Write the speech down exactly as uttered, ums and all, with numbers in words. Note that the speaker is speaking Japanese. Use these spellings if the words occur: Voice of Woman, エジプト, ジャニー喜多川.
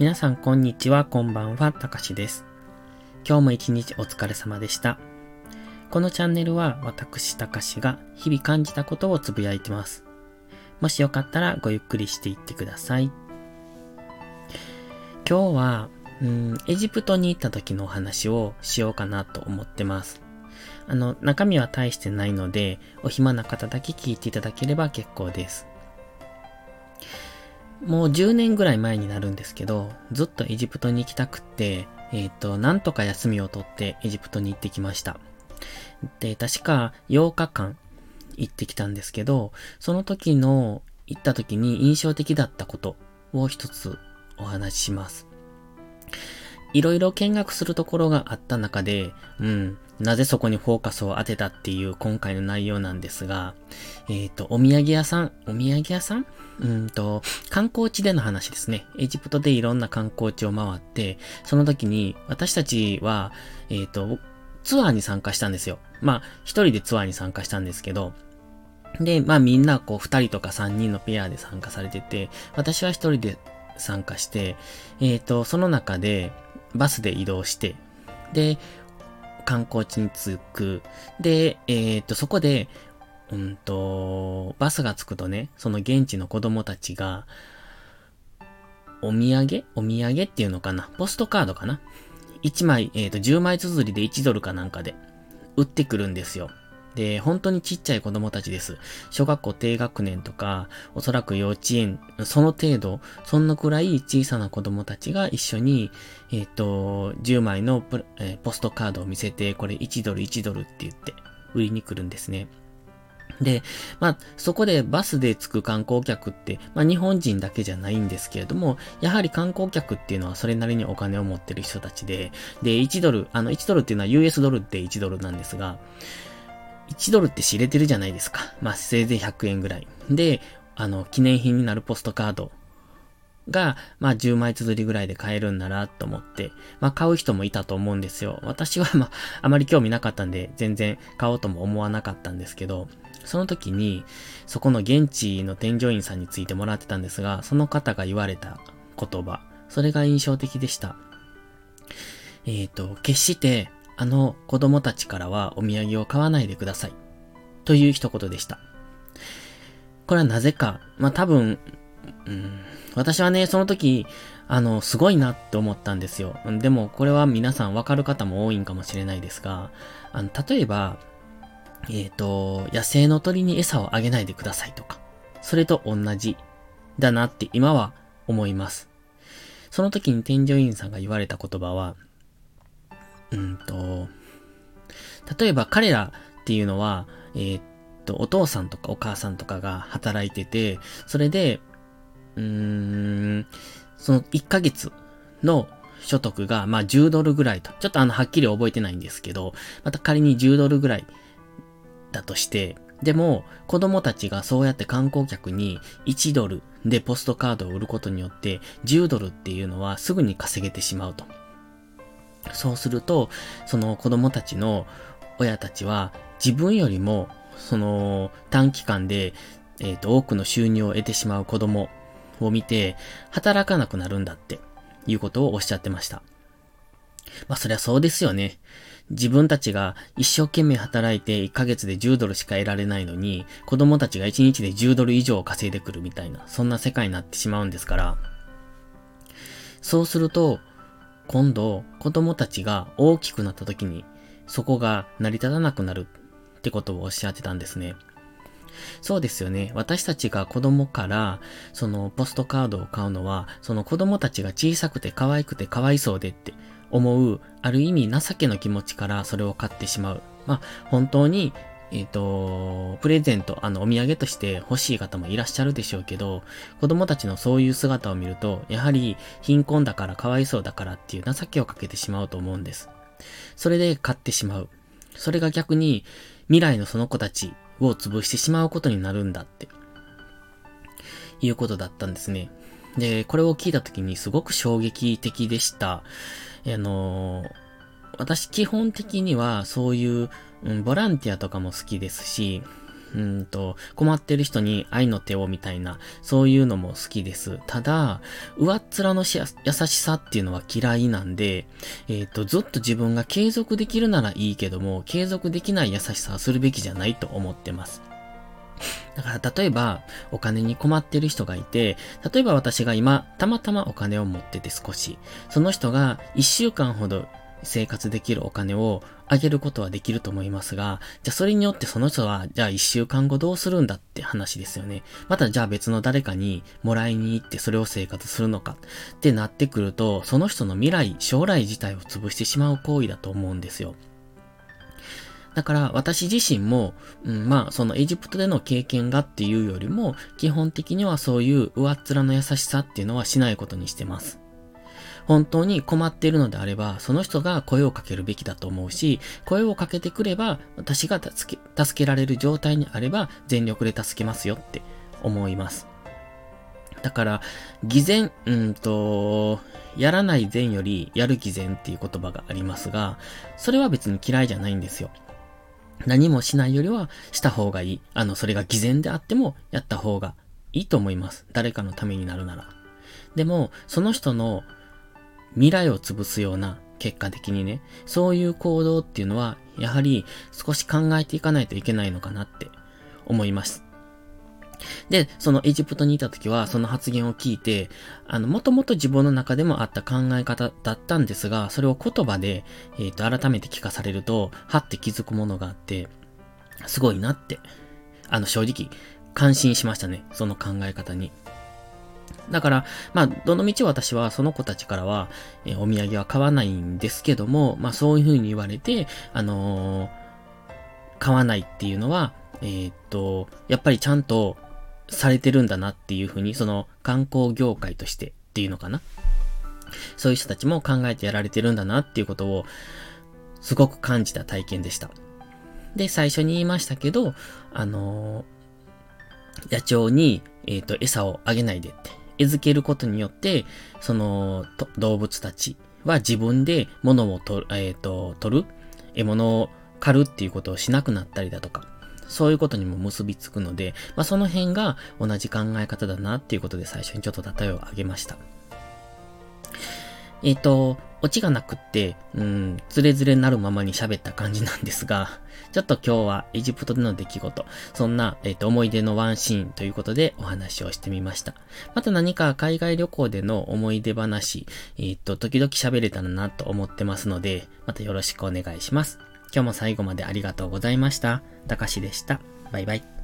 皆さんこんにちは、こんばんは、たかしです。今日も一日お疲れ様でした。このチャンネルは私たかしが日々感じたことをつぶやいてます。もしよかったらごゆっくりしていってください。今日はうーんエジプトに行った時のお話をしようかなと思ってます。あの中身は大してないので、お暇な方だけ聞いていただければ結構です。もうじゅうねんぐらい前になるんですけど、ずっとエジプトに行きたくって、えっと、なんとか休みを取ってエジプトに行ってきました。で、確かようかかん行ってきたんですけど、その時の、行った時に印象的だったことを一つお話しします。いろいろ見学するところがあった中で、うん、なぜそこにフォーカスを当てたっていう今回の内容なんですが、えっと、お土産屋さん、お土産屋さんうんと、観光地での話ですね。エジプトでいろんな観光地を回って、その時に私たちは、えっと、ツアーに参加したんですよ。まあ、一人でツアーに参加したんですけど、で、まあみんなこう二人とか三人のペアで参加されてて、私は一人で参加して、えっと、その中で、バスで移動して、で、観光地に着く。で、えっと、そこで、うんと、バスが着くとね、その現地の子供たちが、お土産お土産っていうのかな、ポストカードかな、いちまい、えっと、じゅうまい綴りでいちドルかなんかで、売ってくるんですよ。で、本当にちっちゃい子供たちです。小学校低学年とか、おそらく幼稚園、その程度、そんなくらい小さな子供たちが一緒に、えっと、じゅうまいのプ、えー、ポストカードを見せて、これいちドルいちドルって言って、売りに来るんですね。で、まあ、そこでバスで着く観光客って、まあ、日本人だけじゃないんですけれども、やはり観光客っていうのはそれなりにお金を持ってる人たちで、で、いちドル、あの、いちドルっていうのは ユーエス ドルっていちドルなんですが、いちドルって知れてるじゃないですか。まあ、せいぜいひゃくえんぐらい。で、あの、記念品になるポストカードが、まあ、じゅうまい綴りぐらいで買えるんだなと思って、まあ、買う人もいたと思うんですよ。私はまあ、あまり興味なかったんで、全然買おうとも思わなかったんですけど、その時に、そこの現地の添乗員さんについてもらってたんですが、その方が言われた言葉、それが印象的でした。えっと、決して、あの子供たちからはお土産を買わないでくださいという一言でした。これはなぜか、まあ、多分、うん、私はね、その時、あの、すごいなって思ったんですよ。でも、これは皆さんわかる方も多いんかもしれないですが、あの、例えば、えっと、野生の鳥に餌をあげないでくださいとか、それと同じだなって今は思います。その時に添乗員さんが言われた言葉は、うんと、例えば彼らっていうのは、えー、っと、お父さんとかお母さんとかが働いてて、それで、うーん、そのいっかげつの所得が、まあじゅうドルぐらいと、ちょっとあの、はっきり覚えてないんですけど、また仮にじゅうドルぐらいだとして、でも、子供たちがそうやって観光客にいちドルでポストカードを売ることによって、じゅうドルっていうのはすぐに稼げてしまうと。そうすると、その子供たちの親たちは自分よりも、その短期間で、えっと、多くの収入を得てしまう子供を見て、働かなくなるんだっていうことをおっしゃってました。まあそりゃそうですよね。自分たちが一生懸命働いていっかげつでじゅうドルしか得られないのに、子供たちがいちにちでじゅうドル以上を稼いでくるみたいな、そんな世界になってしまうんですから。そうすると、今度、子供たちが大きくなった時に、そこが成り立たなくなるってことをおっしゃってたんですね。そうですよね。私たちが子供から、そのポストカードを買うのは、その子供たちが小さくて可愛くて可哀想でって思う、ある意味情けの気持ちからそれを買ってしまう。まあ、本当に、えっと、プレゼント、あの、お土産として欲しい方もいらっしゃるでしょうけど、子供たちのそういう姿を見ると、やはり貧困だからかわいそうだからっていう情けをかけてしまうと思うんです。それで買ってしまう。それが逆に未来のその子たちを潰してしまうことになるんだって、いうことだったんですね。で、これを聞いた時にすごく衝撃的でした。あのー、私基本的にはそういう、うん、ボランティアとかも好きですし、うんと困ってる人に愛の手をみたいな、そういうのも好きです。ただ、上っ面のしや優しさっていうのは嫌いなんで、えっと、ずっと自分が継続できるならいいけども、継続できない優しさはするべきじゃないと思ってます。だから例えばお金に困ってる人がいて、例えば私が今たまたまお金を持ってて少し、その人がいっしゅうかんほど生活できるお金をあげることはできると思いますが、じゃあそれによってその人はじゃあいっしゅうかんごどうするんだって話ですよね。またじゃあ別の誰かにもらいに行ってそれを生活するのかってなってくると、その人の未来、将来自体を潰してしまう行為だと思うんですよ。だから私自身も、うん、まあそのエジプトでの経験がっていうよりも、基本的にはそういう上っ面の優しさっていうのはしないことにしてます。本当に困っているのであれば、その人が声をかけるべきだと思うし、声をかけてくれば私が助け、助けられる状態にあれば全力で助けますよって思います。だから、偽善、うんと、やらない善よりやる偽善っていう言葉がありますが、それは別に嫌いじゃないんですよ。何もしないよりはした方がいい。あの、それが偽善であってもやった方がいいと思います。誰かのためになるなら。でも、その人の未来を潰すような、結果的にね、そういう行動っていうのは、やはり少し考えていかないといけないのかなって思います。で、そのエジプトにいた時は、その発言を聞いて、あの、もともと自分の中でもあった考え方だったんですが、それを言葉で、えっと、改めて聞かされると、はって気づくものがあって、すごいなって、あの、正直、感心しましたね、その考え方に。だから、まあ、どの道私はその子たちからは、えー、お土産は買わないんですけども、まあ、そういう風に言われて、あのー、買わないっていうのは、えー、っと、やっぱりちゃんと、されてるんだなっていう風に、その観光業界としてっていうのかな、そういう人たちも考えてやられてるんだなっていうことをすごく感じた体験でした。で、最初に言いましたけど、あのー、野鳥に、えっと、餌をあげないでって餌付けることによって、その動物たちは自分で物を取る、えっと、取る獲物を狩るっていうことをしなくなったりだとか、そういうことにも結びつくので、まあ、その辺が同じ考え方だなっていうことで最初にちょっと例えを挙げました。えっと、オチがなくって、うん、ズレズレなるままに喋った感じなんですが、ちょっと今日はエジプトでの出来事、そんな、えっと、思い出のワンシーンということでお話をしてみました。また何か海外旅行での思い出話、えっと、時々喋れたらなと思ってますので、またよろしくお願いします。今日も最後までありがとうございました。たかしでした。バイバイ。